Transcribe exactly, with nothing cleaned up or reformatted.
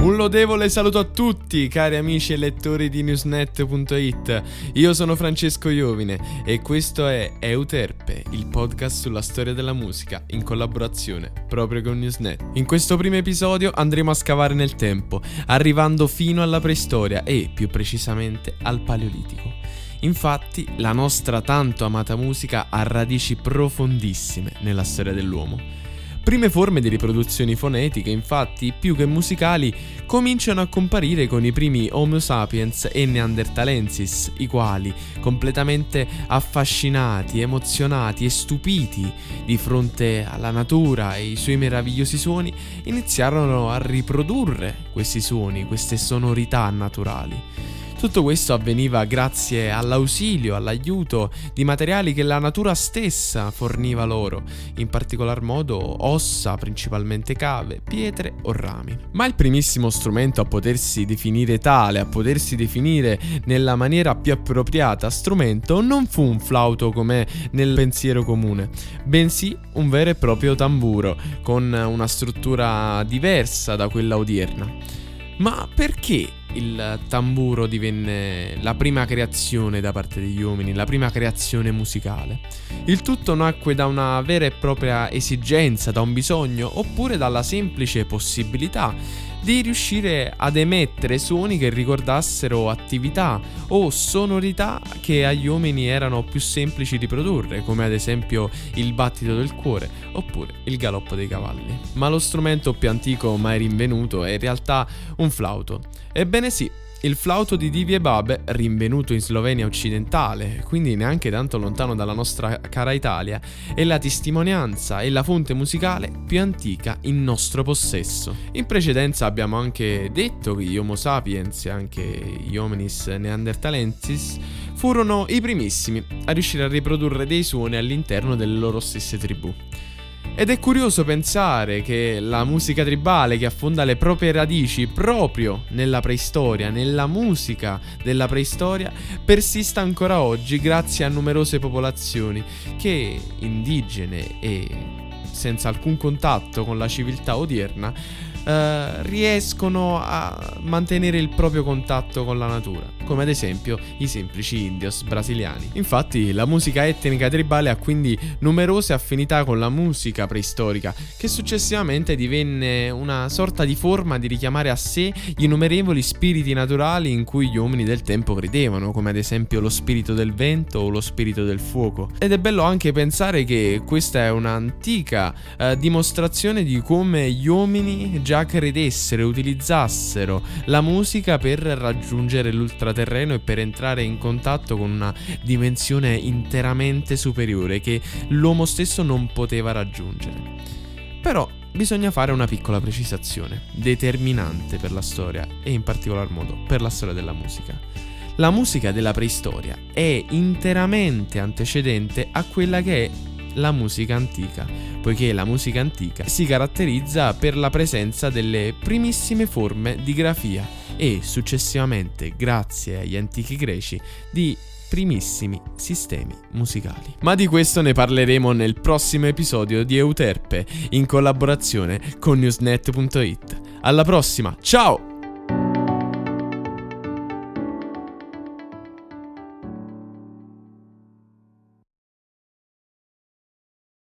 Un lodevole saluto a tutti, cari amici e lettori di newsnet punto it. Io sono Francesco Iovine e questo è Euterpe, il podcast sulla storia della musica, in collaborazione proprio con Newsnet. In questo primo episodio andremo a scavare nel tempo, arrivando fino alla preistoria e, più precisamente, al Paleolitico. Infatti, la nostra tanto amata musica ha radici profondissime nella storia dell'uomo. Prime forme di riproduzioni fonetiche, infatti, più che musicali, cominciano a comparire con i primi Homo sapiens e Neanderthalensis, i quali, completamente affascinati, emozionati e stupiti di fronte alla natura e ai suoi meravigliosi suoni, iniziarono a riprodurre questi suoni, queste sonorità naturali. Tutto questo avveniva grazie all'ausilio, all'aiuto di materiali che la natura stessa forniva loro, in particolar modo ossa, principalmente cave, pietre o rami. Ma il primissimo strumento a potersi definire tale, a potersi definire nella maniera più appropriata strumento, non fu un flauto come nel pensiero comune, bensì un vero e proprio tamburo, con una struttura diversa da quella odierna. Ma perché il tamburo divenne la prima creazione da parte degli uomini, la prima creazione musicale? Il tutto nacque da una vera e propria esigenza, da un bisogno, oppure dalla semplice possibilità di riuscire ad emettere suoni che ricordassero attività o sonorità che agli uomini erano più semplici di produrre, come ad esempio il battito del cuore oppure il galoppo dei cavalli. Ma lo strumento più antico mai rinvenuto è in realtà un flauto. Ebbene sì, il flauto di Divje Babe, rinvenuto in Slovenia occidentale, quindi neanche tanto lontano dalla nostra cara Italia, è la testimonianza e la fonte musicale più antica in nostro possesso. In precedenza abbiamo anche detto che gli Homo sapiens e anche gli Hominis neanderthalensis furono i primissimi a riuscire a riprodurre dei suoni all'interno delle loro stesse tribù. Ed è curioso pensare che la musica tribale, che affonda le proprie radici proprio nella preistoria, nella musica della preistoria, persista ancora oggi grazie a numerose popolazioni che, indigene e senza alcun contatto con la civiltà odierna, eh, riescono a mantenere il proprio contatto con la natura, come ad esempio i semplici indios brasiliani. Infatti la musica etnica tribale ha quindi numerose affinità con la musica preistorica, che successivamente divenne una sorta di forma di richiamare a sé gli innumerevoli spiriti naturali in cui gli uomini del tempo credevano, come ad esempio lo spirito del vento o lo spirito del fuoco. Ed è bello anche pensare che questa è un'antica eh, dimostrazione di come gli uomini già credessero e utilizzassero la musica per raggiungere l'ultraterreno e per entrare in contatto con una dimensione interamente superiore che l'uomo stesso non poteva raggiungere. Però bisogna fare una piccola precisazione, determinante per la storia e in particolar modo per la storia della musica. La musica della preistoria è interamente antecedente a quella che è la musica antica, poiché la musica antica si caratterizza per la presenza delle primissime forme di grafia e successivamente, grazie agli antichi greci, di primissimi sistemi musicali. Ma di questo ne parleremo nel prossimo episodio di Euterpe, in collaborazione con newsnet punto it. Alla prossima, ciao!